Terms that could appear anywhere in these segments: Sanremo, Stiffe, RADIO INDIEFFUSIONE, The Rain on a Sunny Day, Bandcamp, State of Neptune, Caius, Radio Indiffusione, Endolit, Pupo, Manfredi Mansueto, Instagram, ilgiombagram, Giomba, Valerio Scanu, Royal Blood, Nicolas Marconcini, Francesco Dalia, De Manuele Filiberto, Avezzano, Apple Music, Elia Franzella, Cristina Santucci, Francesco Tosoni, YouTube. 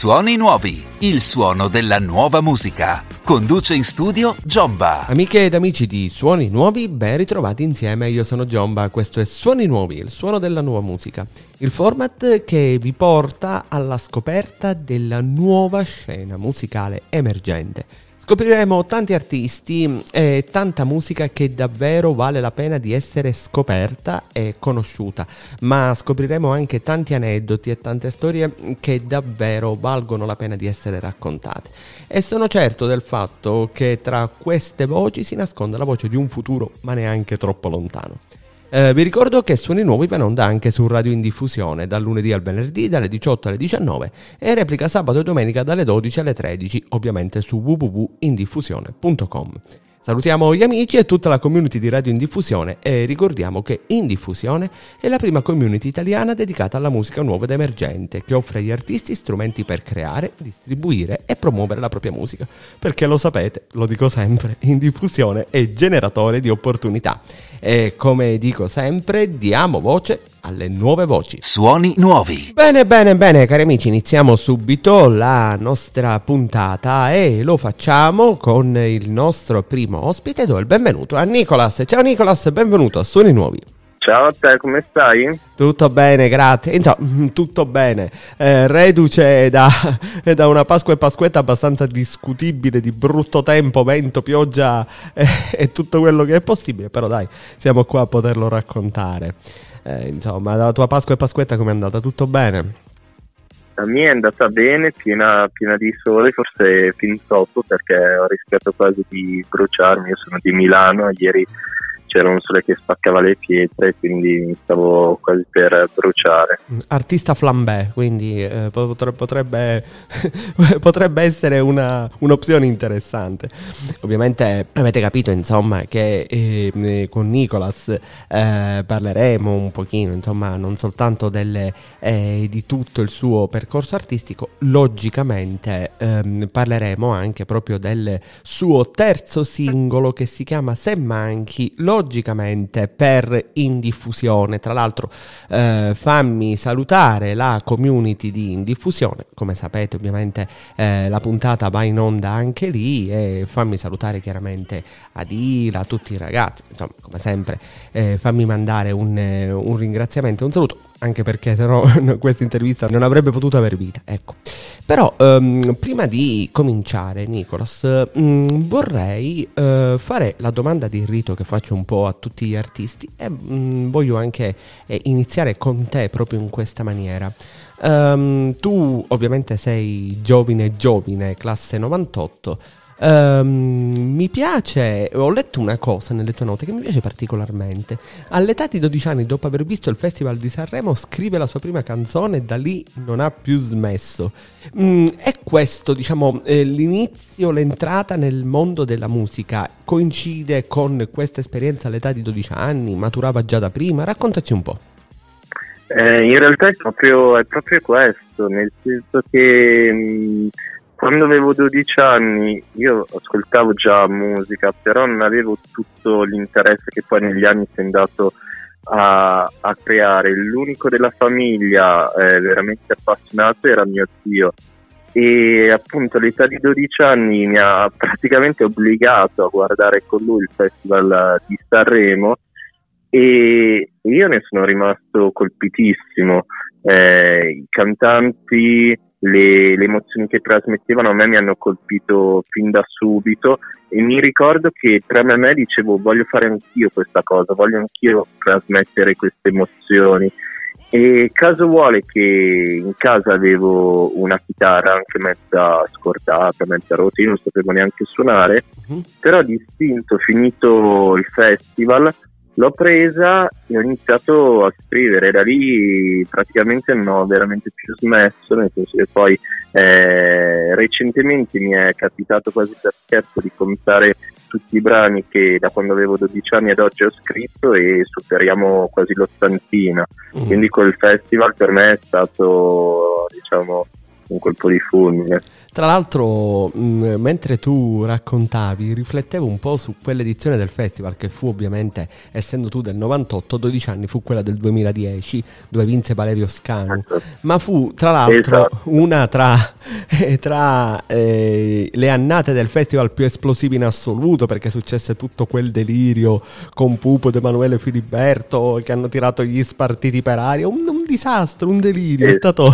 Suoni nuovi, il suono della nuova musica. Conduce in studio Giomba. Amiche ed amici di Suoni Nuovi, ben ritrovati insieme. Io sono Giomba, questo è Suoni Nuovi, il suono della nuova musica. Il format che vi porta alla scoperta della nuova scena musicale emergente. Scopriremo tanti artisti e tanta musica che davvero vale la pena di essere scoperta e conosciuta, ma scopriremo anche tanti aneddoti e tante storie che davvero valgono la pena di essere raccontate. E sono certo del fatto che tra queste voci si nasconda la voce di un futuro, ma neanche troppo lontano. Vi ricordo che Suoni Nuovi va in onda anche su Radio Indiffusione dal lunedì al venerdì dalle 18 alle 19 e replica sabato e domenica dalle 12 alle 13, ovviamente su www.indieffusione.com. Salutiamo gli amici e tutta la community di Radio Indiffusione e ricordiamo che Indiffusione è la prima community italiana dedicata alla musica nuova ed emergente, che offre agli artisti strumenti per creare, distribuire e promuovere la propria musica, perché lo sapete, lo dico sempre, Indiffusione è generatore di opportunità. E come dico sempre, diamo voce alle nuove voci. Suoni nuovi. Bene, cari amici, iniziamo subito la nostra puntata e lo facciamo con il nostro primo ospite. Do il benvenuto a Nicolas. Ciao Nicolas, benvenuto a Suoni Nuovi. Ciao a te, come stai? Tutto bene, grazie. Insomma, tutto bene. Reduce da una Pasqua e Pasquetta abbastanza discutibile, di brutto tempo, vento, pioggia e tutto quello che è possibile, però dai, siamo qua a poterlo raccontare. Insomma, la tua Pasqua e Pasquetta com'è andata? Tutto bene? La mia è andata bene, piena di sole, forse fin sotto, perché ho rischiato quasi di bruciarmi. Io sono di Milano, ieri c'era un sole che spaccava le pietre, quindi mi stavo quasi per bruciare. Artista flambé, quindi potrebbe essere un'opzione interessante. Ovviamente avete capito, insomma, che con Nicolas parleremo un pochino, insomma, non soltanto di tutto il suo percorso artistico, logicamente parleremo anche proprio del suo terzo singolo che si chiama Se Manchi, logicamente per Indiffusione. Tra l'altro fammi salutare la community di Indiffusione, come sapete ovviamente la puntata va in onda anche lì, e fammi salutare chiaramente Adila, tutti i ragazzi, insomma, come sempre fammi mandare un ringraziamento, un saluto, anche perché sennò questa intervista non avrebbe potuto aver vita, ecco. Però prima di cominciare, Nicolas, vorrei fare la domanda di rito che faccio un po' a tutti gli artisti, e voglio anche iniziare con te proprio in questa maniera. Tu ovviamente sei giovine, classe 98. Mi piace, ho letto una cosa nelle tue note che mi piace particolarmente. All'età di 12 anni, dopo aver visto il Festival di Sanremo, scrive la sua prima canzone e da lì non ha più smesso. È questo, diciamo, l'inizio, l'entrata nel mondo della musica coincide con questa esperienza all'età di 12 anni? Maturava già da prima? Raccontaci un po'. In realtà è proprio questo, nel senso che quando avevo 12 anni io ascoltavo già musica, però non avevo tutto l'interesse che poi negli anni si è andato a creare. L'unico della famiglia veramente appassionato era mio zio, e appunto all'età di 12 anni mi ha praticamente obbligato a guardare con lui il Festival di Sanremo, e io ne sono rimasto colpitissimo. I cantanti, le emozioni che trasmettevano a me mi hanno colpito fin da subito, e mi ricordo che tra me e me dicevo: voglio fare anch'io questa cosa, voglio anch'io trasmettere queste emozioni. E caso vuole che in casa avevo una chitarra anche mezza scordata, mezza rotta, io non sapevo neanche suonare, però distinto, finito il festival, l'ho presa e ho iniziato a scrivere. Da lì praticamente non ho veramente più smesso, nel senso che poi recentemente mi è capitato quasi per scherzo di contare tutti i brani che da quando avevo 12 anni ad oggi ho scritto, e superiamo quasi l'ottantina. Quindi col festival per me è stato, diciamo, un colpo di fulmine. Tra l'altro, mentre tu raccontavi, riflettevo un po' su quell'edizione del festival che fu, ovviamente, essendo tu del 98, 12 anni fu quella del 2010, dove vinse Valerio Scanu, ma fu tra l'altro una tra le annate del festival più esplosive in assoluto, perché successe tutto quel delirio con Pupo, De Manuele Filiberto, che hanno tirato gli spartiti per aria, un disastro, un delirio, è stato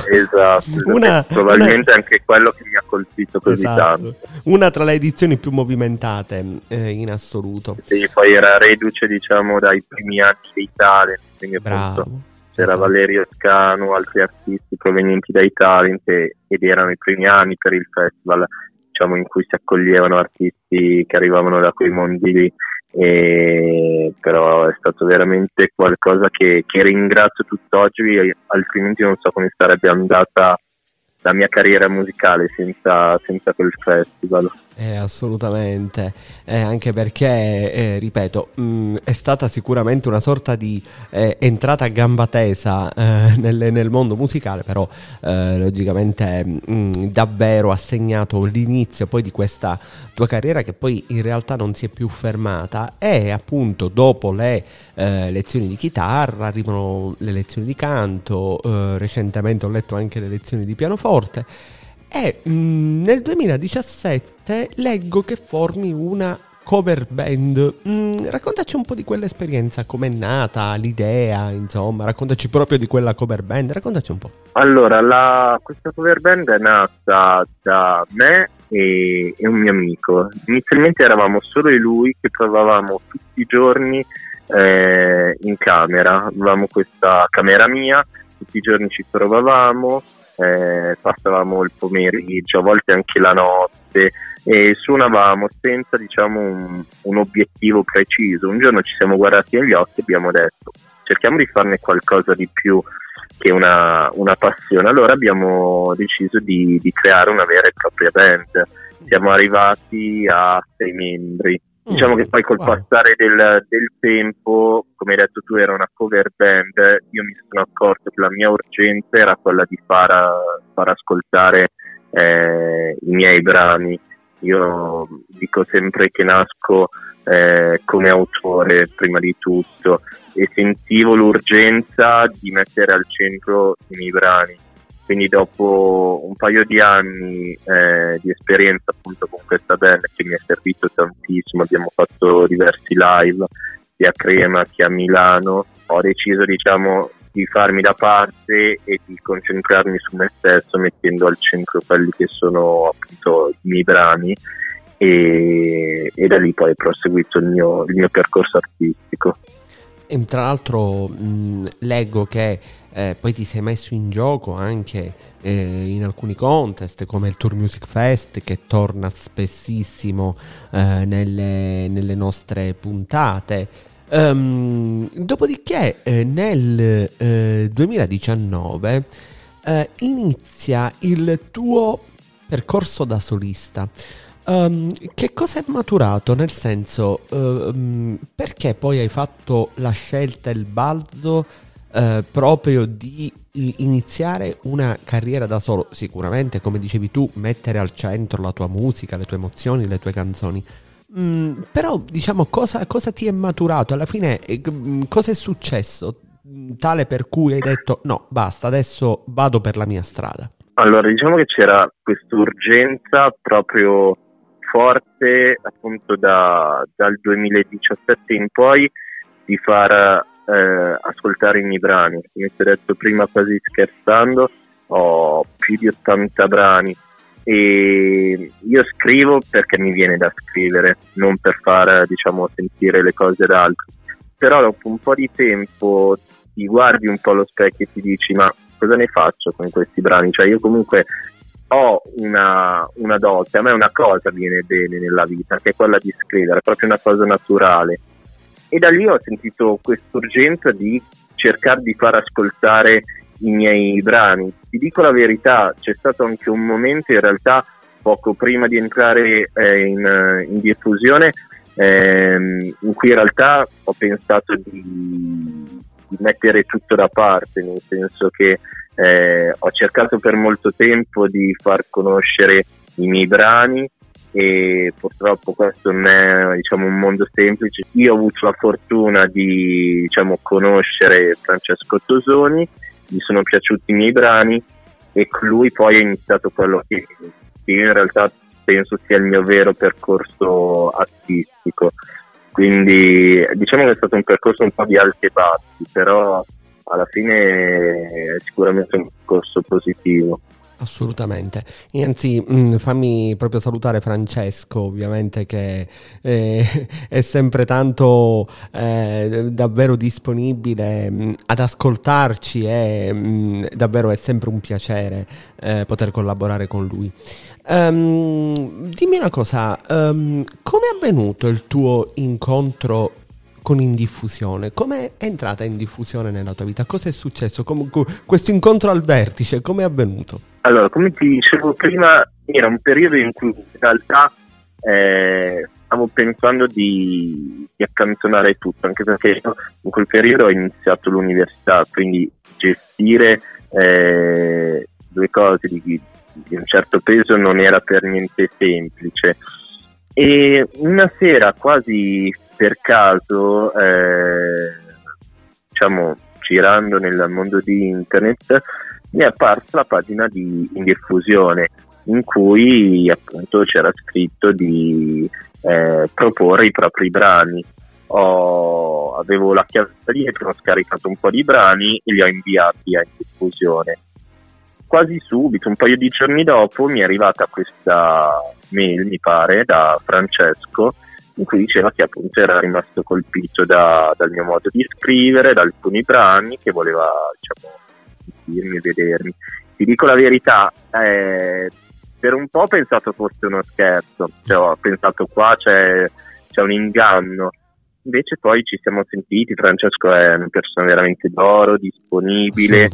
probabilmente anche quello che mi ha colpito così tanto. Una tra le edizioni più movimentate in assoluto. Sì, poi era reduce, diciamo, dai primi anni d'Italia, quindi appunto c'era Valerio Scanu, altri artisti provenienti dai talent, ed erano i primi anni per il festival, diciamo, in cui si accoglievano artisti che arrivavano da quei mondi lì. Però è stato veramente qualcosa che ringrazio tutt'oggi, altrimenti non so come sarebbe andata la mia carriera musicale senza quel festival. Assolutamente, anche perché, ripeto, è stata sicuramente una sorta di entrata a gamba tesa nel mondo musicale, però logicamente davvero ha segnato l'inizio poi di questa tua carriera, che poi in realtà non si è più fermata, e appunto dopo le lezioni di chitarra arrivano le lezioni di canto, recentemente ho letto anche le lezioni di pianoforte. E nel 2017 leggo che formi una cover band. Raccontaci un po' di quell'esperienza, com'è nata l'idea, insomma, raccontaci proprio di quella cover band, raccontaci un po'. Allora, questa cover band è nata da me e un mio amico. Inizialmente eravamo solo e lui che provavamo tutti i giorni in camera, avevamo questa camera mia, tutti i giorni ci trovavamo. Passavamo il pomeriggio, a volte anche la notte, e suonavamo senza, diciamo, un obiettivo preciso. Un giorno ci siamo guardati negli occhi e abbiamo detto: cerchiamo di farne qualcosa di più che una passione. Allora abbiamo deciso di creare una vera e propria band. Siamo arrivati a 6 membri. Diciamo che poi col passare del tempo, come hai detto tu, era una cover band. Io mi sono accorto che la mia urgenza era quella di far ascoltare i miei brani. Io dico sempre che nasco come autore prima di tutto, e sentivo l'urgenza di mettere al centro i miei brani. Quindi dopo un paio di anni di esperienza appunto con questa band, che mi è servito tantissimo, abbiamo fatto diversi live sia a Crema che a Milano, ho deciso, diciamo, di farmi da parte e di concentrarmi su me stesso, mettendo al centro quelli che sono appunto i miei brani, e da lì poi ho proseguito il mio percorso artistico. E tra l'altro leggo che poi ti sei messo in gioco anche in alcuni contest come il Tour Music Fest, che torna spessissimo nelle nostre puntate. Dopodiché nel 2019 inizia il tuo percorso da solista. Che cosa è maturato? Nel senso, perché poi hai fatto la scelta e il balzo proprio di iniziare una carriera da solo? Sicuramente, come dicevi tu, mettere al centro la tua musica, le tue emozioni, le tue canzoni. Però, diciamo, cosa ti è maturato? Alla fine, cosa è successo tale per cui hai detto: no, basta, adesso vado per la mia strada? Allora, diciamo che c'era quest'urgenza proprio forte, appunto dal 2017 in poi, di far ascoltare i miei brani. Come ti ho detto prima, quasi scherzando, ho più di 80 brani, e io scrivo perché mi viene da scrivere, non per far, diciamo, sentire le cose ad altri. Però dopo un po' di tempo ti guardi un po' allo specchio e ti dici: ma cosa ne faccio con questi brani? Cioè, io comunque ho una dote, a me una cosa viene bene nella vita, che è quella di scrivere, è proprio una cosa naturale, e da lì ho sentito quest'urgenza di cercare di far ascoltare i miei brani. Ti dico la verità, c'è stato anche un momento, in realtà poco prima di entrare in diffusione, in cui in realtà ho pensato di mettere tutto da parte, nel senso che Ho cercato per molto tempo di far conoscere i miei brani e purtroppo questo non è, diciamo, un mondo semplice. Io ho avuto la fortuna di, diciamo, conoscere Francesco Tosoni, gli sono piaciuti i miei brani e con lui poi ho iniziato quello che io in realtà penso sia il mio vero percorso artistico. Quindi diciamo che è stato un percorso un po' di alti e bassi, però alla fine è sicuramente un percorso positivo. Assolutamente. Anzi, fammi proprio salutare Francesco, ovviamente, che è sempre tanto davvero disponibile ad ascoltarci e davvero è sempre un piacere poter collaborare con lui. Dimmi una cosa, come è avvenuto il tuo incontro con Indiffusione? Come è entrata Indiffusione nella tua vita? Cosa è successo? Questo incontro al vertice, come è avvenuto? Allora, come ti dicevo prima, era un periodo in cui in realtà stavo pensando di accantonare tutto, anche perché io in quel periodo ho iniziato l'università, quindi gestire due cose di un certo peso non era per niente semplice. E una sera, quasi per caso, diciamo girando nel mondo di internet, mi è apparsa la pagina di Indieffusione in cui appunto c'era scritto di proporre i propri brani. Avevo la chiave dietro, ho scaricato un po' di brani e li ho inviati a Indieffusione. Quasi subito, un paio di giorni dopo, mi è arrivata questa mail, mi pare, da Francesco, in cui diceva che appunto era rimasto colpito dal mio modo di scrivere, da alcuni brani, che voleva, diciamo, dirmi e vedermi. Ti dico la verità, per un po' ho pensato fosse uno scherzo, cioè ho pensato qua c'è un inganno, invece poi ci siamo sentiti. Francesco è una persona veramente d'oro, disponibile,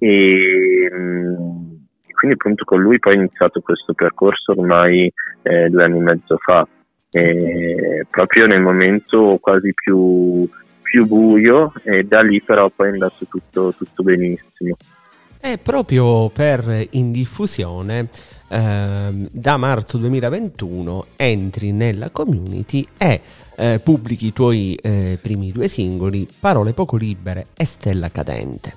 e quindi appunto con lui poi ho iniziato questo percorso ormai 2 anni e mezzo fa, proprio nel momento quasi più buio, e da lì però poi è andato tutto benissimo. E proprio per Indiffusione da marzo 2021 entri nella community e pubblichi i tuoi primi 2 singoli, Parole poco libere e Stella cadente.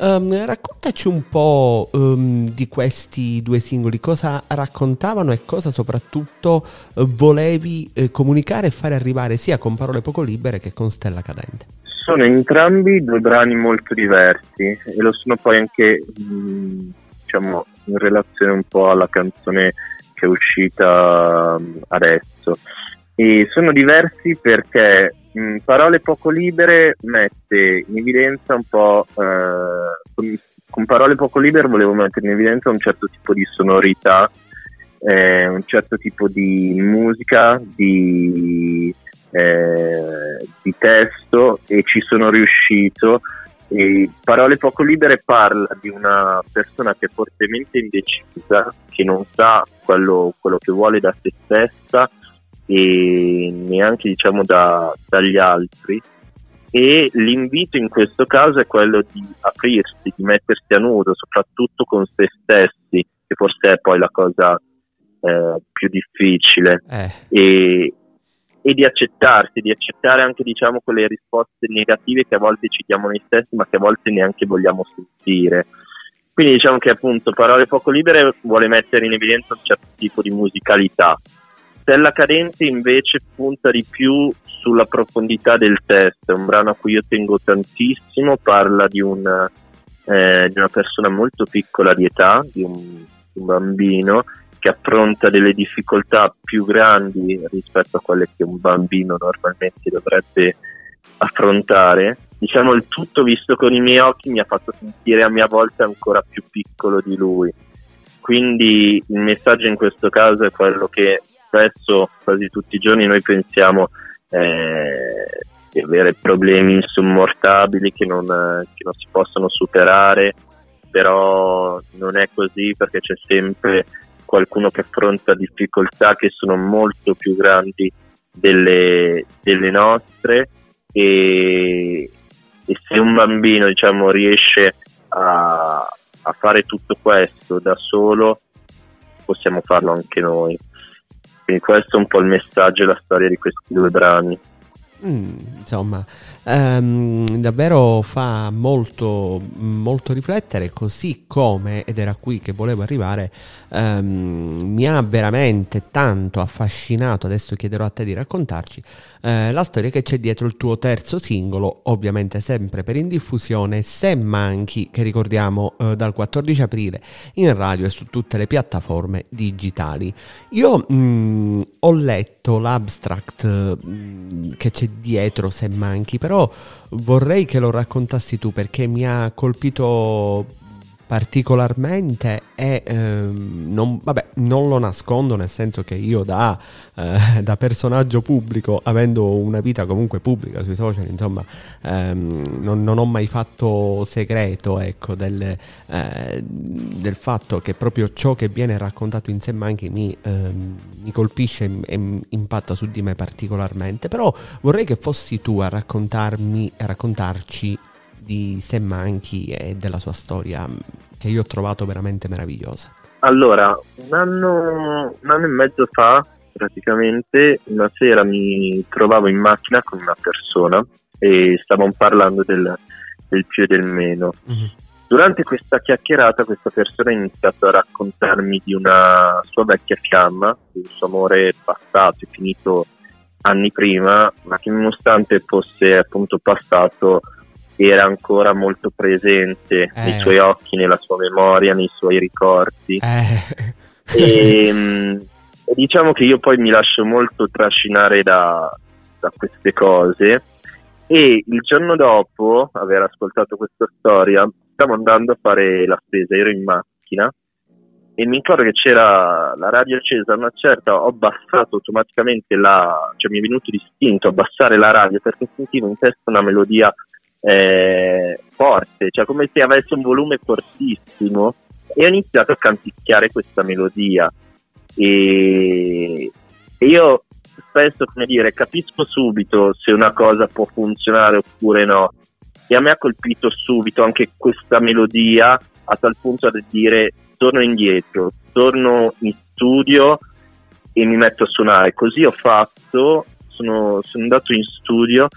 Raccontaci un po' di questi 2 singoli, cosa raccontavano e cosa soprattutto volevi comunicare e fare arrivare sia con Parole poco libere che con Stella cadente. Sono entrambi 2 brani molto diversi e lo sono poi anche diciamo in relazione un po' alla canzone che è uscita adesso, e sono diversi perché Parole poco libere mette in evidenza un po', con Parole poco libere volevo mettere in evidenza un certo tipo di sonorità, un certo tipo di musica, di testo, e ci sono riuscito. E Parole poco libere parla di una persona che è fortemente indecisa, che non sa quello che vuole da se stessa e neanche, diciamo, dagli altri, e l'invito in questo caso è quello di aprirsi, di mettersi a nudo, soprattutto con se stessi, che forse è poi la cosa più difficile, e di accettarsi, di accettare anche, diciamo, quelle risposte negative che a volte ci diamo noi stessi ma che a volte neanche vogliamo sentire. Quindi diciamo che appunto Parole poco libere vuole mettere in evidenza un certo tipo di musicalità. Stella cadente invece punta di più sulla profondità del testo, è un brano a cui io tengo tantissimo, parla di una persona molto piccola di età, di un bambino che affronta delle difficoltà più grandi rispetto a quelle che un bambino normalmente dovrebbe affrontare. Diciamo, il tutto visto con i miei occhi mi ha fatto sentire a mia volta ancora più piccolo di lui. Quindi il messaggio in questo caso è quello che spesso, quasi tutti i giorni, noi pensiamo di avere problemi insormontabili che non si possono superare, però non è così, perché c'è sempre qualcuno che affronta difficoltà che sono molto più grandi delle nostre, e se un bambino, diciamo, riesce a a fare tutto questo da solo possiamo farlo anche noi. Quindi questo è un po' il messaggio e la storia di questi due brani. Insomma, davvero fa molto molto riflettere, così come, ed era qui che volevo arrivare, mi ha veramente tanto affascinato, adesso chiederò a te di raccontarci la storia che c'è dietro il tuo terzo singolo, ovviamente sempre per Indiffusione, Se Manchi, che ricordiamo dal 14 aprile in radio e su tutte le piattaforme digitali. Io ho letto l'abstract che c'è dietro Se Manchi, però vorrei che lo raccontassi tu, perché mi ha colpito particolarmente e non lo nascondo, nel senso che io da personaggio pubblico, avendo una vita comunque pubblica sui social, insomma, non ho mai fatto segreto, ecco, del fatto che proprio ciò che viene raccontato in sé anche mi colpisce e impatta su di me particolarmente. Però vorrei che fossi tu a raccontarci di Se Manchi e della sua storia, che io ho trovato veramente meravigliosa. Allora, un anno e mezzo fa, praticamente, una sera mi trovavo in macchina con una persona e stavamo parlando del più e del meno. Mm-hmm. Durante questa chiacchierata questa persona ha iniziato a raccontarmi di una sua vecchia fiamma, di un suo amore passato e finito anni prima, ma che nonostante fosse appunto passato era ancora molto presente nei suoi occhi, nella sua memoria, nei suoi ricordi. E diciamo che io poi mi lascio molto trascinare da queste cose, e il giorno dopo aver ascoltato questa storia stavo andando a fare la spesa, ero in macchina e mi ricordo che c'era la radio accesa, una certa, ho abbassato automaticamente cioè mi è venuto l'istinto abbassare la radio perché sentivo in testa una melodia forte, cioè come se avesse un volume fortissimo, e ho iniziato a canticchiare questa melodia e io spesso, come dire, capisco subito se una cosa può funzionare oppure no, e a me ha colpito subito anche questa melodia, a tal punto da dire torno indietro, torno in studio e mi metto a suonare. Così ho fatto, sono andato in studio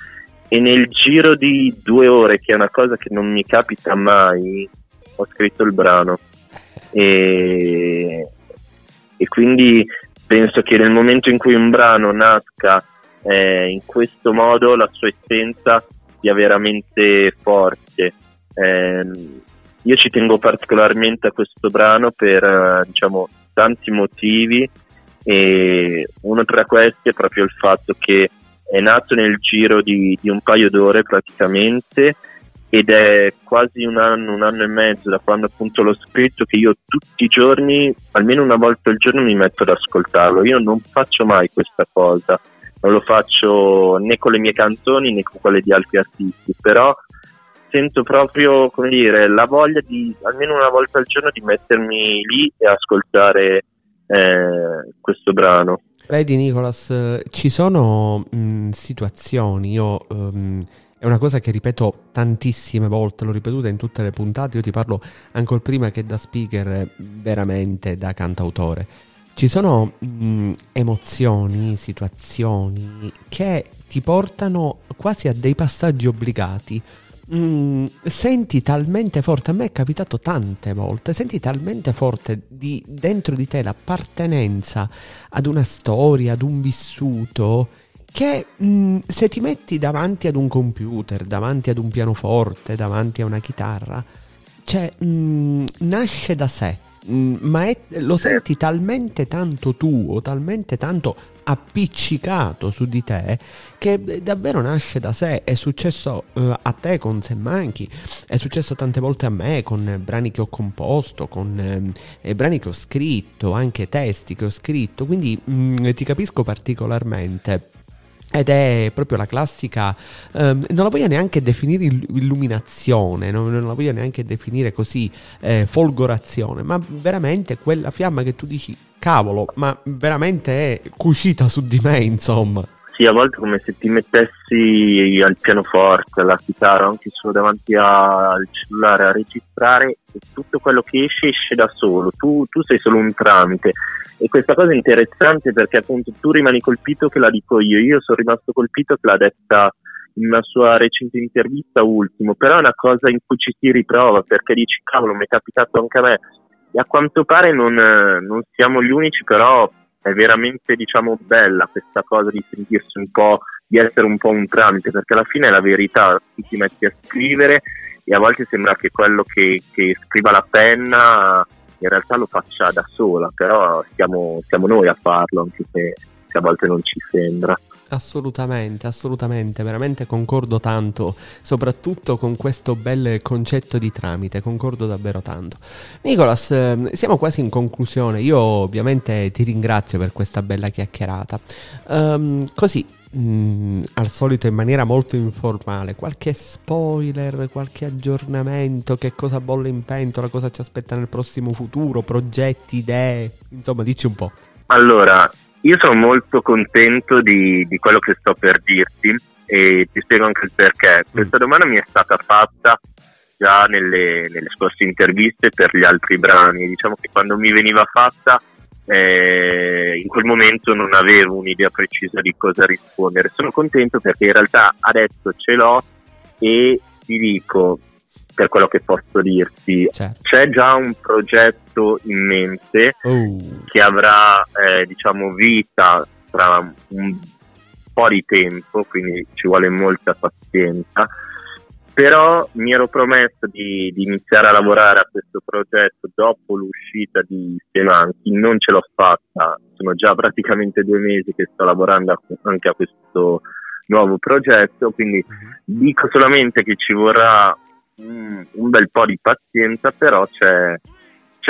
e nel giro di 2 ore, che è una cosa che non mi capita mai, ho scritto il brano. E quindi penso che nel momento in cui un brano nasca in questo modo, la sua essenza sia veramente forte. Io ci tengo particolarmente a questo brano per diciamo tanti motivi, e uno tra questi è proprio il fatto che è nato nel giro di un paio d'ore praticamente, ed è quasi un anno e mezzo da quando appunto l'ho scritto, che io tutti i giorni, almeno una volta al giorno, mi metto ad ascoltarlo. Io non faccio mai questa cosa, non lo faccio né con le mie canzoni né con quelle di altri artisti, però sento proprio, come dire, la voglia di almeno una volta al giorno di mettermi lì e ascoltare questo brano. Vedi Nicolas, ci sono situazioni, io è una cosa che ripeto tantissime volte, l'ho ripetuta in tutte le puntate, io ti parlo ancora prima che da speaker, veramente da cantautore. Ci sono emozioni, situazioni che ti portano quasi a dei passaggi obbligati. Senti talmente forte, a me è capitato tante volte, senti talmente forte di dentro di te l'appartenenza ad una storia, ad un vissuto, che se ti metti davanti ad un computer, davanti ad un pianoforte, davanti a una chitarra, cioè nasce da sé, ma lo senti talmente tanto tuo, talmente tanto appiccicato su di te, che davvero nasce da sé. È successo a te con Se Manchi, è successo tante volte a me con brani che ho composto, con brani che ho scritto, anche testi che ho scritto, quindi ti capisco particolarmente. Ed è proprio la classica, non la voglio neanche definire illuminazione, non la voglio neanche definire così folgorazione, ma veramente quella fiamma che tu dici, cavolo, ma veramente è cucita su di me, insomma. sì, a volte come se ti mettessi al pianoforte, alla chitarra, anche solo davanti al cellulare a registrare, e tutto quello che esce esce da solo, tu sei solo un tramite. E questa cosa è interessante perché appunto tu rimani colpito che la dico io sono rimasto colpito che l'ha detta in una sua recente intervista ultimo, però è una cosa in cui ci si ritrova perché dici cavolo, mi è capitato anche a me, e a quanto pare non siamo gli unici, però è veramente, diciamo, bella questa cosa di sentirsi un po', di essere un po' un tramite, perché alla fine è la verità, tu ti metti a scrivere e a volte sembra che quello che scriva la penna in realtà lo faccia da sola, però siamo noi a farlo, anche se a volte non ci sembra. Assolutamente, veramente concordo tanto, soprattutto con questo bel concetto di tramite, concordo davvero tanto. Nicolas, siamo quasi in conclusione, io ovviamente ti ringrazio per questa bella chiacchierata. Al solito in maniera molto informale, qualche spoiler, qualche aggiornamento, che cosa bolle in pentola, cosa ci aspetta nel prossimo futuro, progetti, idee, insomma dici un po'. Allora, io sono molto contento di quello che sto per dirti e ti spiego anche il perché. Questa domanda mi è stata fatta già nelle scorse interviste per gli altri brani. Diciamo che quando mi veniva fatta in quel momento non avevo un'idea precisa di cosa rispondere. Sono contento perché in realtà adesso ce l'ho e ti dico, per quello che posso dirti, certo, c'è già un progetto in mente che avrà vita tra un po' di tempo, quindi ci vuole molta pazienza, però mi ero promesso di iniziare a lavorare a questo progetto dopo l'uscita di Semanchi. Non ce l'ho fatta, sono già praticamente 2 mesi che sto lavorando anche a questo nuovo progetto, quindi dico solamente che ci vorrà un bel po' di pazienza, però c'è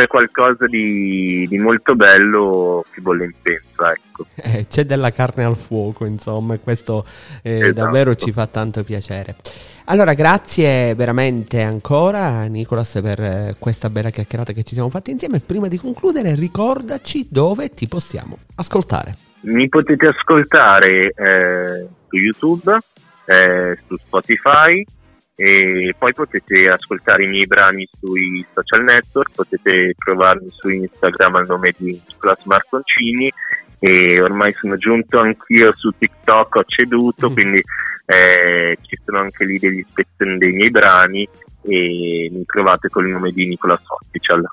qualcosa di molto bello che bolle in pentola, ecco. C'è della carne al fuoco, insomma, e questo esatto, davvero ci fa tanto piacere. Allora, grazie veramente ancora Nicolas per questa bella chiacchierata che ci siamo fatti insieme. Prima di concludere, ricordaci dove ti possiamo ascoltare. Mi potete ascoltare su YouTube, su Spotify, e poi potete ascoltare i miei brani sui social network, potete trovarmi su Instagram al nome di Nicolas Marconcini, e ormai sono giunto anch'io su TikTok, ho ceduto, quindi ci sono anche lì degli spezzoni dei miei brani e mi trovate col nome di Nicolas Official.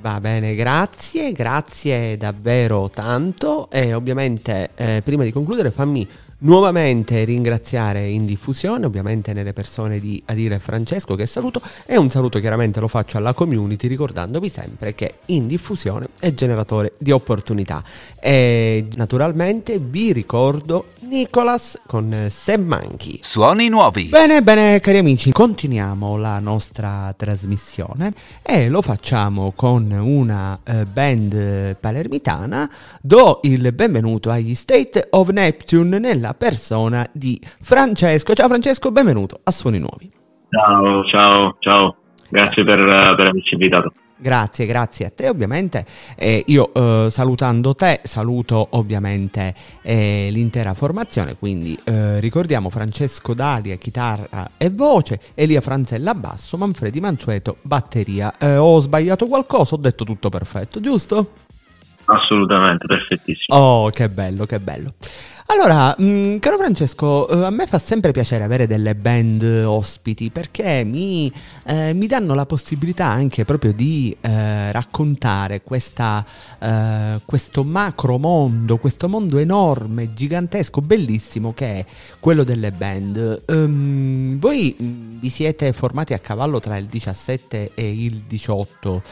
Va bene, grazie davvero tanto, e ovviamente prima di concludere fammi nuovamente ringraziare in diffusione, ovviamente nelle persone di Adile e Francesco, che saluto, e un saluto chiaramente lo faccio alla community, ricordandovi sempre che in diffusione è generatore di opportunità, e naturalmente vi ricordo Nicolas con Se Manchi. Suoni nuovi. Bene cari amici, continuiamo la nostra trasmissione e lo facciamo con una band palermitana. Do il benvenuto agli State of Neptune nella persona di Francesco. Ciao Francesco, benvenuto a Suoni Nuovi. Ciao. Grazie per averci invitato. Grazie a te ovviamente, io salutando te saluto ovviamente l'intera formazione, quindi ricordiamo Francesco Dalia chitarra e voce, Elia Franzella basso, Manfredi Mansueto batteria. Ho sbagliato qualcosa? Ho detto tutto perfetto, giusto? Assolutamente, perfettissimo. Oh, che bello. Allora, caro Francesco, a me fa sempre piacere avere delle band ospiti perché mi danno la possibilità anche proprio di raccontare questo macro mondo, questo mondo enorme, gigantesco, bellissimo che è quello delle band. Voi vi siete formati a cavallo tra il 17 e il 18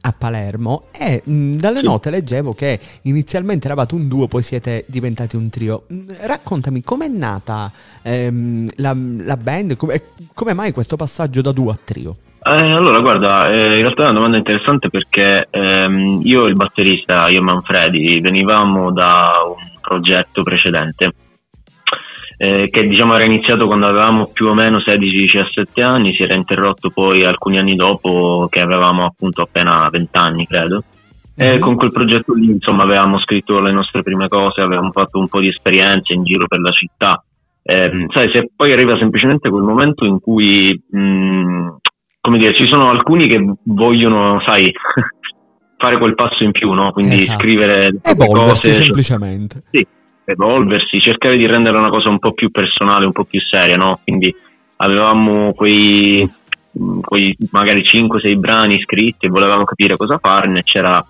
a Palermo e dalle note leggevo che inizialmente eravate un duo, poi siete diventati un trio. Raccontami com'è nata la band, come mai questo passaggio da duo a trio? Allora guarda, in realtà è una domanda interessante perché io e il batterista, io e Manfredi, venivamo da un progetto precedente che diciamo era iniziato quando avevamo più o meno 16-17 anni, si era interrotto poi alcuni anni dopo che avevamo appunto appena 20 anni credo. Con quel progetto lì, insomma, avevamo scritto le nostre prime cose, avevamo fatto un po' di esperienze in giro per la città. Sai, se poi arriva semplicemente quel momento in cui, come dire, ci sono alcuni che vogliono, sai, fare quel passo in più, no? Quindi scrivere cose, semplicemente. Sì, evolversi, cercare di rendere una cosa un po' più personale, un po' più seria, no? Quindi avevamo quei magari 5-6 brani scritti e volevamo capire cosa farne. C'era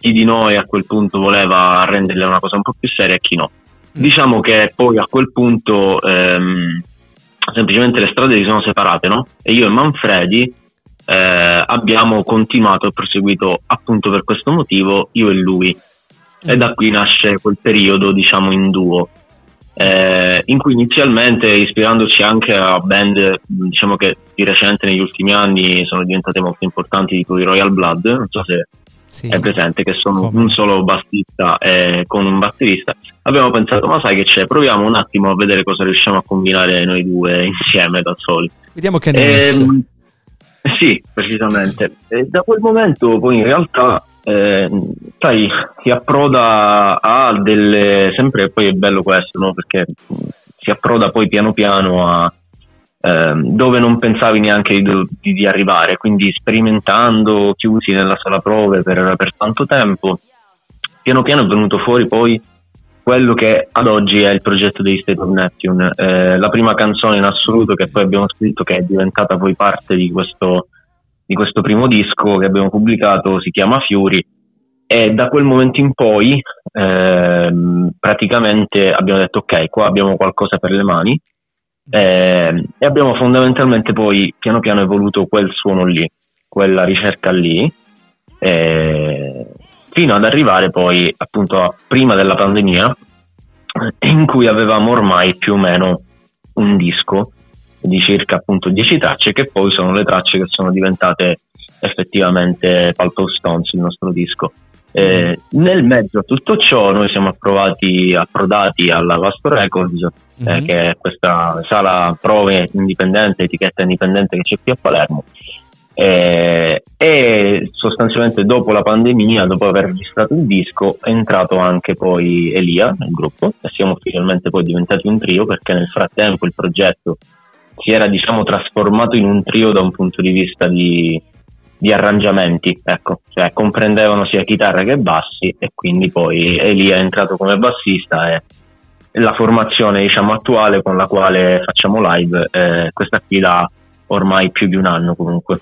chi di noi a quel punto voleva renderle una cosa un po' più seria e chi no. Diciamo che poi a quel punto semplicemente le strade si sono separate, no? E io e Manfredi abbiamo continuato e proseguito appunto per questo motivo, io e lui, e da qui nasce quel periodo, diciamo, in duo, in cui inizialmente, ispirandoci anche a band, diciamo, che di recente negli ultimi anni sono diventate molto importanti, tipo i Royal Blood, non so se è presente, che sono un solo bassista con un batterista, abbiamo pensato, ma sai che c'è, proviamo un attimo a vedere cosa riusciamo a combinare noi due insieme da soli, vediamo che sì, precisamente. E da quel momento poi in realtà sai, si approda a delle, sempre, poi è bello questo, no? Perché si approda poi piano piano a dove non pensavi neanche di arrivare, quindi sperimentando, chiusi nella sala prove per tanto tempo, piano piano è venuto fuori poi quello che ad oggi è il progetto degli State of Neptune, la prima canzone in assoluto che poi abbiamo scritto, che è diventata poi parte di questo primo disco che abbiamo pubblicato, si chiama Fiori, e da quel momento in poi praticamente abbiamo detto ok, qua abbiamo qualcosa per le mani, e abbiamo fondamentalmente poi piano piano evoluto quel suono lì, quella ricerca lì, fino ad arrivare poi appunto a prima della pandemia, in cui avevamo ormai più o meno un disco di circa appunto 10 tracce, che poi sono le tracce che sono diventate effettivamente Pulp of Stones, il nostro disco. Nel mezzo a tutto ciò noi siamo approdati alla Vastor Records, che è questa sala prove indipendente, etichetta indipendente che c'è qui a Palermo, e sostanzialmente dopo la pandemia, dopo aver registrato il disco, è entrato anche poi Elia nel gruppo e siamo finalmente poi diventati un trio, perché nel frattempo il progetto si era, diciamo, trasformato in un trio da un punto di vista di arrangiamenti, ecco, cioè comprendevano sia chitarra che bassi, e quindi poi Elia è entrato come bassista, e la formazione, diciamo, attuale con la quale facciamo live, questa qui da ormai più di un anno comunque.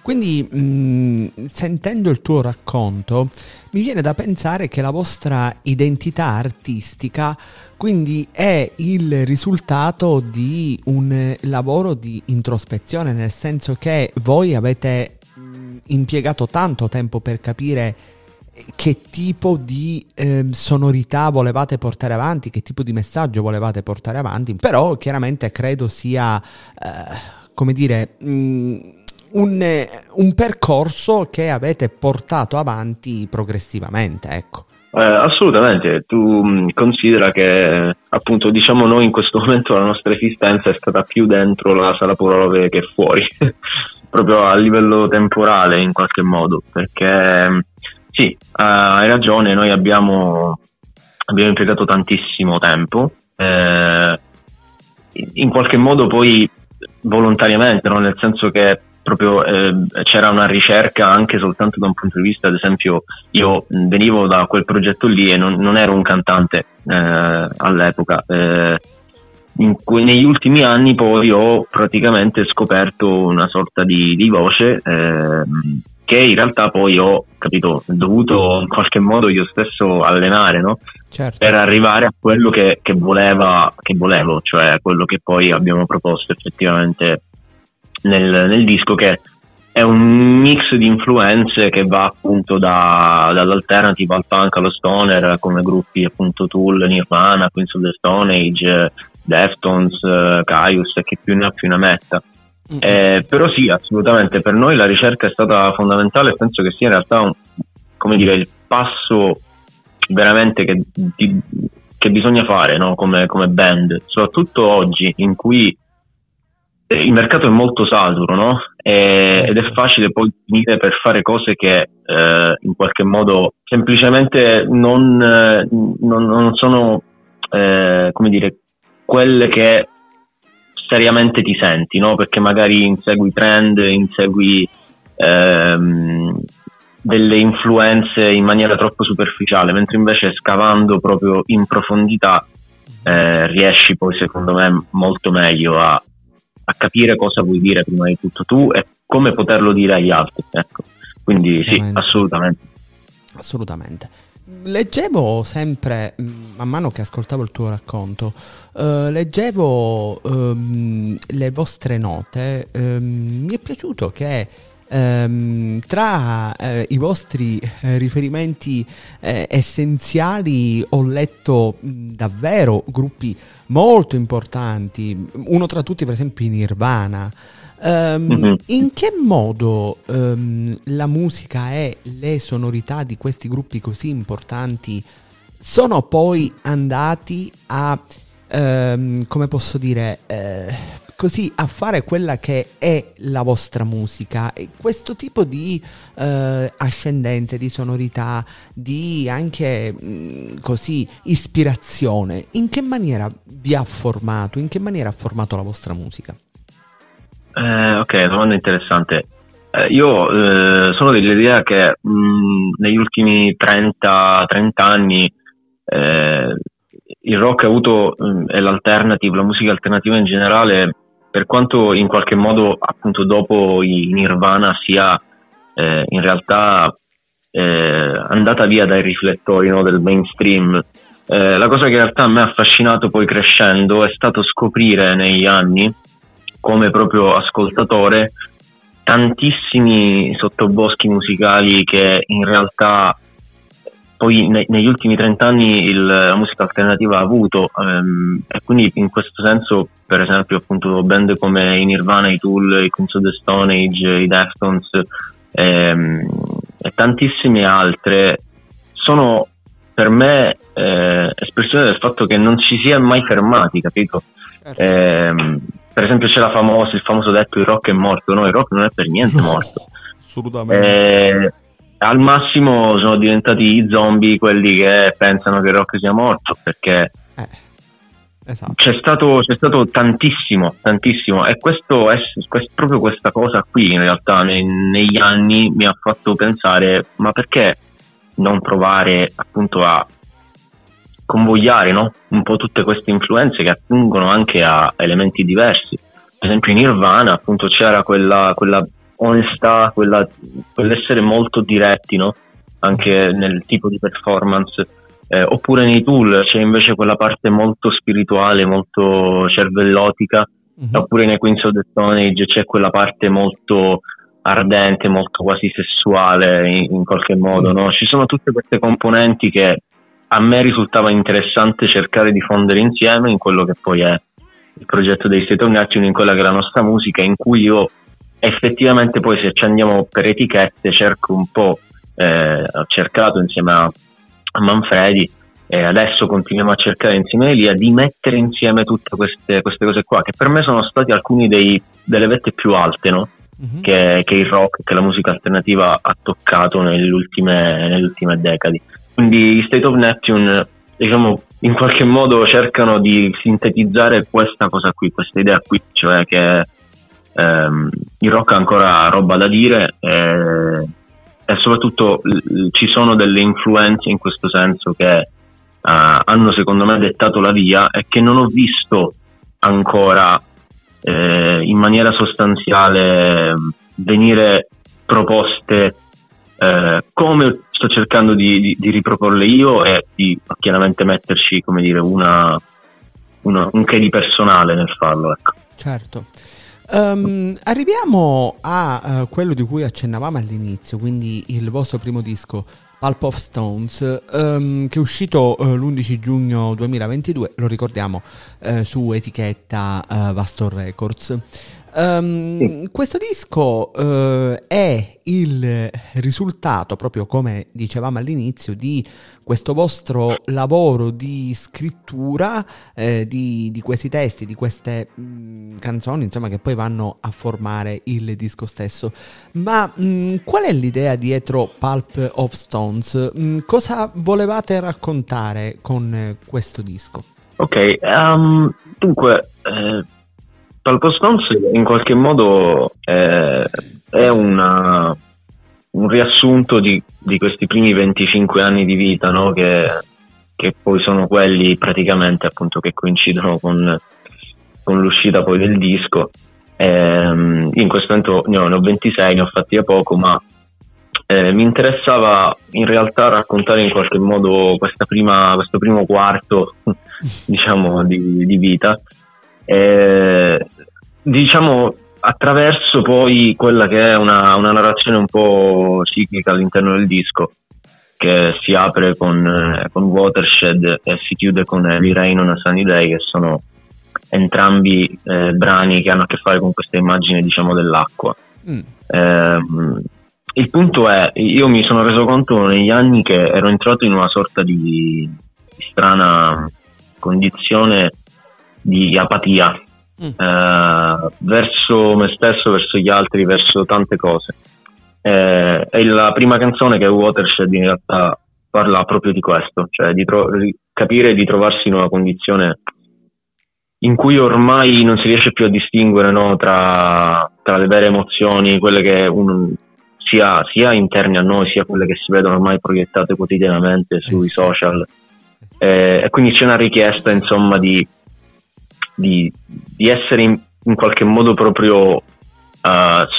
Quindi sentendo il tuo racconto mi viene da pensare che la vostra identità artistica quindi è il risultato di un lavoro di introspezione, nel senso che voi avete impiegato tanto tempo per capire che tipo di sonorità volevate portare avanti, che tipo di messaggio volevate portare avanti, però chiaramente credo sia come dire un percorso che avete portato avanti progressivamente, ecco. Assolutamente, tu considera che appunto, diciamo, noi in questo momento la nostra esistenza è stata più dentro la sala prove che fuori proprio a livello temporale in qualche modo, perché sì, hai ragione, noi abbiamo impiegato tantissimo tempo, in qualche modo poi volontariamente, no? Nel senso che proprio c'era una ricerca anche soltanto da un punto di vista, ad esempio io venivo da quel progetto lì e non ero un cantante all'epoca, negli ultimi anni poi ho praticamente scoperto una sorta di voce che in realtà poi ho capito dovuto in qualche modo io stesso allenare, no? Certo. Per arrivare a quello che volevo, cioè quello che poi abbiamo proposto effettivamente nel disco, che è un mix di influenze che va appunto dall'alternative al punk allo stoner, come gruppi appunto Tool, Nirvana, Queens of the Stone Age, Deftones, Caius e chi più ne ha più ne metta. Però sì, assolutamente, per noi la ricerca è stata fondamentale, penso che sia in realtà come dire, il passo veramente che bisogna fare, no? Come band, soprattutto oggi in cui il mercato è molto saturo, no? Ed è facile poi finire per fare cose che in qualche modo semplicemente non sono come dire, quelle che seriamente ti senti, no? Perché magari insegui trend, insegui delle influenze in maniera troppo superficiale, mentre invece scavando proprio in profondità riesci poi secondo me molto meglio a capire cosa vuoi dire prima di tutto tu e come poterlo dire agli altri, ecco. Quindi sì, assolutamente. Leggevo sempre, man mano che ascoltavo il tuo racconto, le vostre note, mi è piaciuto che tra i vostri riferimenti essenziali ho letto davvero gruppi molto importanti, uno tra tutti per esempio i Nirvana. In che modo la musica e le sonorità di questi gruppi così importanti sono poi andati a come posso dire, così a fare quella che è la vostra musica, e questo tipo di ascendenze, di sonorità, di anche così ispirazione, in che maniera vi ha formato, in che maniera ha formato la vostra musica? Ok, domanda interessante. Io sono dell'idea che negli ultimi 30 anni il rock ha avuto, e l'alternative, la musica alternativa in generale, per quanto in qualche modo appunto dopo i Nirvana sia in realtà andata via dai riflettori, no, del mainstream, la cosa che in realtà a me ha affascinato poi crescendo è stato scoprire negli anni, come proprio ascoltatore, tantissimi sottoboschi musicali che in realtà poi negli ultimi 30 anni la musica alternativa ha avuto, e quindi in questo senso per esempio appunto band come i Nirvana, i Tool, i Queens of the Stone Age, i Deftones e tantissime altre sono per me espressione del fatto che non ci si è mai fermati, capito? Per esempio c'è il famoso detto: il rock è morto. No, il rock non è per niente morto. Assolutamente. Al massimo sono diventati i zombie quelli che pensano che il rock sia morto, perché esatto. c'è stato tantissimo, e questo proprio questa cosa qui in realtà negli anni mi ha fatto pensare: ma perché non provare appunto a convogliare, no, un po' tutte queste influenze che attingono anche a elementi diversi. Per esempio in Nirvana appunto c'era quella onestà, quell'essere molto diretti, no, anche nel tipo di performance, oppure nei Tool c'è invece quella parte molto spirituale, molto cervellotica, oppure nei Queens of the Stone Age c'è quella parte molto ardente, molto quasi sessuale in qualche modo, no? Ci sono tutte queste componenti che a me risultava interessante cercare di fondere insieme in quello che poi è il progetto dei State of Neptune, in quella che è la nostra musica, in cui io effettivamente poi, se ci andiamo per etichette, ho cercato insieme a Manfredi, e adesso continuiamo a cercare insieme a Elia di mettere insieme tutte queste cose qua, che per me sono stati alcuni delle vette più alte, no? Che il rock, che la musica alternativa ha toccato nelle ultime decadi. Quindi gli State of Neptune, diciamo, in qualche modo cercano di sintetizzare questa cosa qui, questa idea qui, cioè che il rock ha ancora roba da dire, e soprattutto ci sono delle influenze in questo senso che hanno secondo me dettato la via e che non ho visto ancora in maniera sostanziale venire proposte come sto cercando di riproporle io, e di chiaramente metterci, come dire, un che di personale nel farlo, ecco. Certo. Arriviamo a quello di cui accennavamo all'inizio, quindi il vostro primo disco, Pulp of Stones, che è uscito l'11 giugno 2022, lo ricordiamo, su etichetta Vastor Records. Sì. Questo disco è il risultato, proprio come dicevamo all'inizio, di questo vostro lavoro di scrittura di questi testi, di queste canzoni, insomma, che poi vanno a formare il disco stesso. Ma qual è l'idea dietro Pulp of Stones? Cosa volevate raccontare con questo disco? Ok, dunque Pulp of Stones in qualche modo è un riassunto di questi primi 25 anni di vita, no? Che poi sono quelli praticamente appunto che coincidono con l'uscita poi del disco. In questo momento ne ho 26, ne ho fatti da poco, ma mi interessava in realtà raccontare in qualche modo questo primo quarto diciamo di vita, diciamo attraverso poi quella che è una narrazione un po' ciclica all'interno del disco, che si apre con Watershed e si chiude con The Rain on a Sunny Day, che sono entrambi brani che hanno a che fare con questa immagine, diciamo, dell'acqua. Il punto è, io mi sono reso conto negli anni che ero entrato in una sorta di strana condizione di apatia verso me stesso, verso gli altri, verso tante cose, e la prima canzone, che è Watershed, in realtà parla proprio di questo, cioè di capire di trovarsi in una condizione in cui ormai non si riesce più a distinguere, no, tra le vere emozioni, quelle che sia interne a noi, sia quelle che si vedono ormai proiettate quotidianamente sui social, e quindi c'è una richiesta, insomma, di essere in qualche modo proprio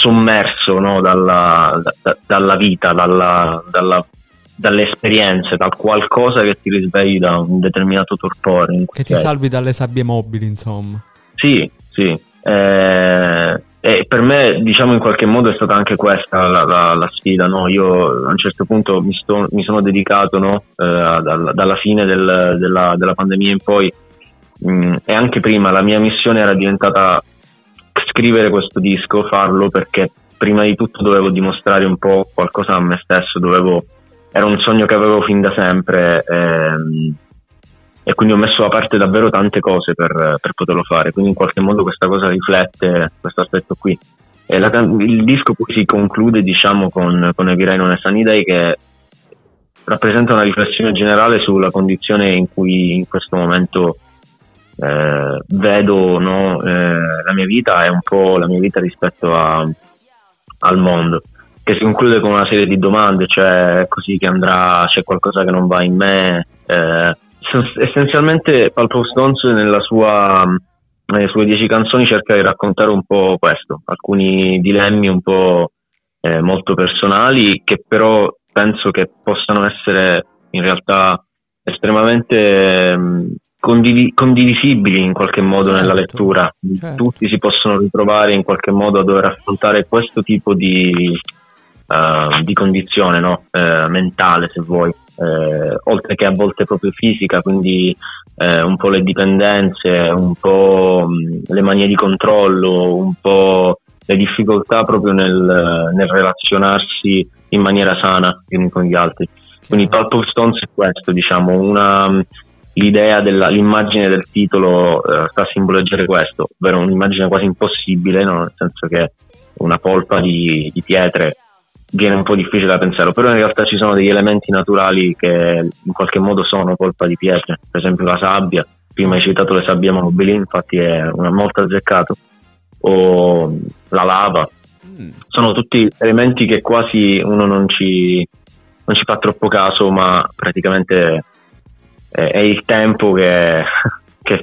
sommerso, no, dalla vita, dalle esperienze, da qualcosa che ti risvegli da un determinato torpore, che ti salvi dalle sabbie mobili, insomma. Sì. E per me, diciamo, in qualche modo è stata anche questa la sfida, no? Io a un certo punto mi sono dedicato, no, dalla fine della pandemia in poi, e anche prima, la mia missione era diventata scrivere questo disco, farlo, perché prima di tutto dovevo dimostrare un po' qualcosa a me stesso, era un sogno che avevo fin da sempre, e quindi ho messo da parte davvero tante cose per poterlo fare, quindi in qualche modo questa cosa riflette questo aspetto qui. E il disco poi si conclude, diciamo, con Elia Franzella, che rappresenta una riflessione generale sulla condizione in cui in questo momento vedo, no, la mia vita, è un po' la mia vita rispetto al mondo, che si conclude con una serie di domande, cioè così che andrà, c'è qualcosa che non va in me, essenzialmente Pulp of Stones nelle sue 10 canzoni cerca di raccontare un po' questo, alcuni dilemmi un po' molto personali, che però penso che possano essere in realtà estremamente condivisibili in qualche modo, certo, nella lettura, certo. Tutti si possono ritrovare in qualche modo a dover affrontare questo tipo di condizione, no? Mentale, se vuoi, oltre che a volte proprio fisica, quindi un po' le dipendenze, un po' le manie di controllo, un po' le difficoltà proprio nel relazionarsi in maniera sana con gli altri, certo. Quindi Pulp of Stones è questo, diciamo, l'idea l'immagine del titolo sta a simboleggiare questo, ovvero un'immagine quasi impossibile, no? Nel senso che una polpa di pietre viene un po' difficile da pensare, però in realtà ci sono degli elementi naturali che in qualche modo sono polpa di pietre, per esempio la sabbia, prima hai citato le sabbie mobili, infatti è una molto azzeccato, o la lava, sono tutti elementi che quasi uno non ci fa troppo caso, ma praticamente è il tempo che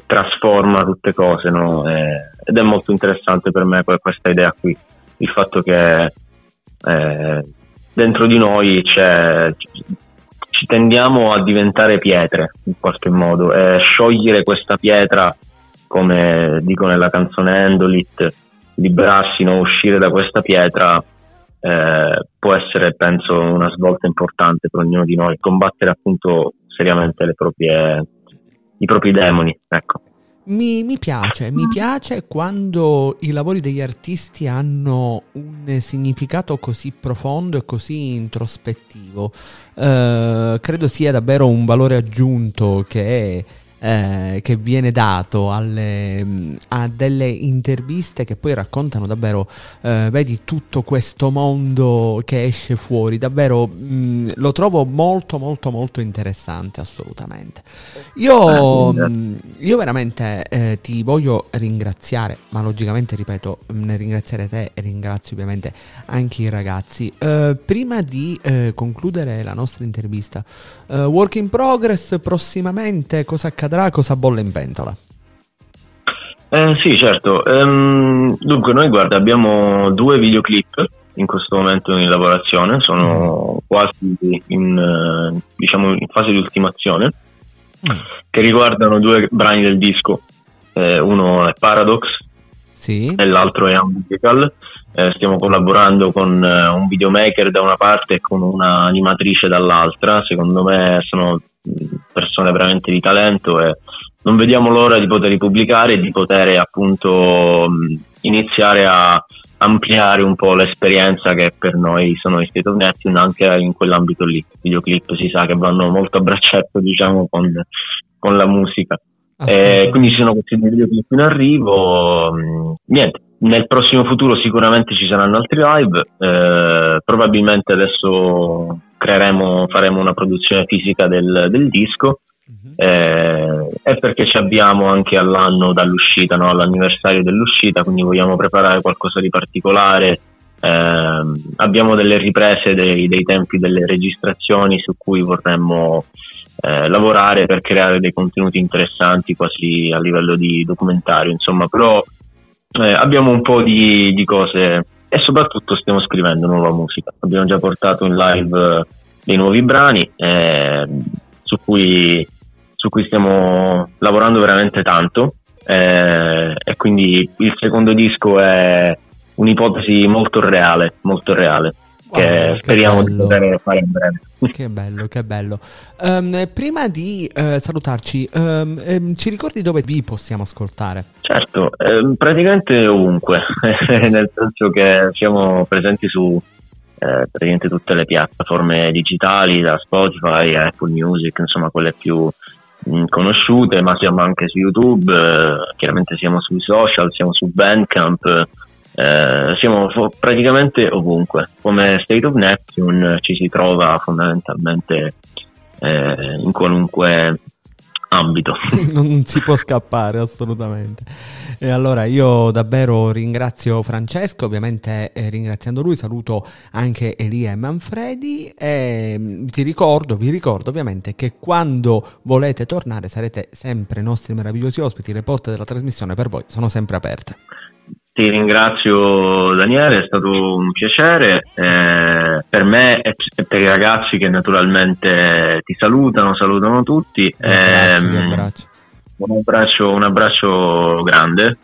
trasforma tutte cose, no? Ed è molto interessante per me questa idea qui, il fatto che dentro di noi ci tendiamo a diventare pietre in qualche modo, e sciogliere questa pietra, come dico nella canzone Endolit, liberarsi, no? Uscire da questa pietra può essere, penso, una svolta importante per ognuno di noi, combattere appunto seriamente i propri demoni, ecco. Mi piace quando i lavori degli artisti hanno un significato così profondo e così introspettivo. Credo sia davvero un valore aggiunto che viene dato a delle interviste che poi raccontano davvero, vedi, tutto questo mondo che esce fuori. Davvero lo trovo molto molto molto interessante, assolutamente. Io veramente ti voglio ringraziare, ma logicamente, ripeto, ne ringraziare te e ringrazio ovviamente anche i ragazzi. Prima di concludere la nostra intervista, work in progress, prossimamente cosa accade? Cosa bolle in pentola? Sì, certo. Dunque, noi, guarda, abbiamo 2 videoclip in questo momento in lavorazione, sono quasi in fase di ultimazione, che riguardano 2 brani del disco. Uno è Paradox, sì, e l'altro è Unmusical. Stiamo collaborando con un videomaker da una parte e con una animatrice dall'altra. Secondo me sono persone veramente di talento e non vediamo l'ora di poterli pubblicare e di poter appunto iniziare a ampliare un po' l'esperienza che per noi sono i State of Neptune anche in quell'ambito lì. I videoclip si sa che vanno molto a braccetto, diciamo, con la musica. Quindi ci sono questi videoclip in arrivo. Niente, nel prossimo futuro sicuramente ci saranno altri live, probabilmente adesso faremo una produzione fisica del disco, e perché ci abbiamo anche all'anno dall'uscita, no? All'anniversario dell'uscita, quindi vogliamo preparare qualcosa di particolare. Abbiamo delle riprese dei tempi delle registrazioni su cui vorremmo lavorare per creare dei contenuti interessanti quasi a livello di documentario, insomma, però abbiamo un po' di cose e soprattutto stiamo scrivendo nuova musica. Abbiamo già portato in live dei nuovi brani su cui stiamo lavorando veramente tanto, e quindi il secondo disco è un'ipotesi molto reale. Che speriamo di poter fare in breve. Che bello. Prima di salutarci, ci ricordi dove vi possiamo ascoltare? Certo, praticamente ovunque, nel senso che siamo presenti su praticamente tutte le piattaforme digitali, da Spotify, Apple Music, insomma quelle più conosciute, ma siamo anche su YouTube, chiaramente siamo sui social, siamo su Bandcamp. Siamo praticamente ovunque. Come State of Neptune ci si trova fondamentalmente in qualunque ambito. Non si può scappare, assolutamente. E allora io davvero ringrazio Francesco, ovviamente ringraziando lui saluto anche Elia e Manfredi, e vi ricordo ovviamente che quando volete tornare sarete sempre nostri meravigliosi ospiti, le porte della trasmissione per voi sono sempre aperte. Ti ringrazio Daniele, è stato un piacere per me e per i ragazzi che naturalmente ti salutano tutti. Un abbraccio grande,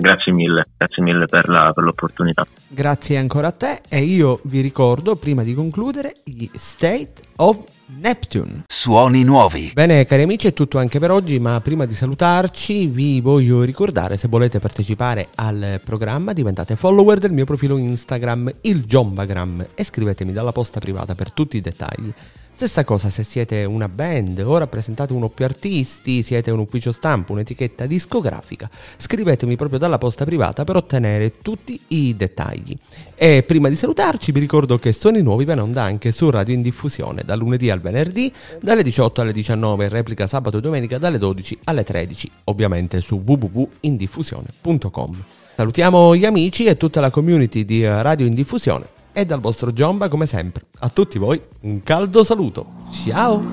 grazie mille per l'opportunità. Grazie ancora a te e io vi ricordo prima di concludere gli State of Neptune. Suoni nuovi. Bene cari amici, è tutto anche per oggi, ma prima di salutarci vi voglio ricordare, se volete partecipare al programma diventate follower del mio profilo Instagram, il Giombagram, e scrivetemi dalla posta privata per tutti i dettagli. Stessa cosa se siete una band o rappresentate uno o più artisti, siete un ufficio stampa, un'etichetta discografica, scrivetemi proprio dalla posta privata per ottenere tutti i dettagli. E prima di salutarci vi ricordo che Suoni Nuovi va in onda anche su Radio Indiffusione da lunedì al venerdì, dalle 18 alle 19, replica sabato e domenica dalle 12 alle 13, ovviamente su www.indieffusione.com. Salutiamo gli amici e tutta la community di Radio Indiffusione. E dal vostro Giomba, come sempre, a tutti voi un caldo saluto. Ciao! 1,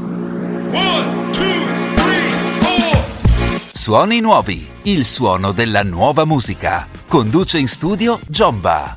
2, 3, 4 Suoni nuovi, il suono della nuova musica. Conduce in studio Giomba.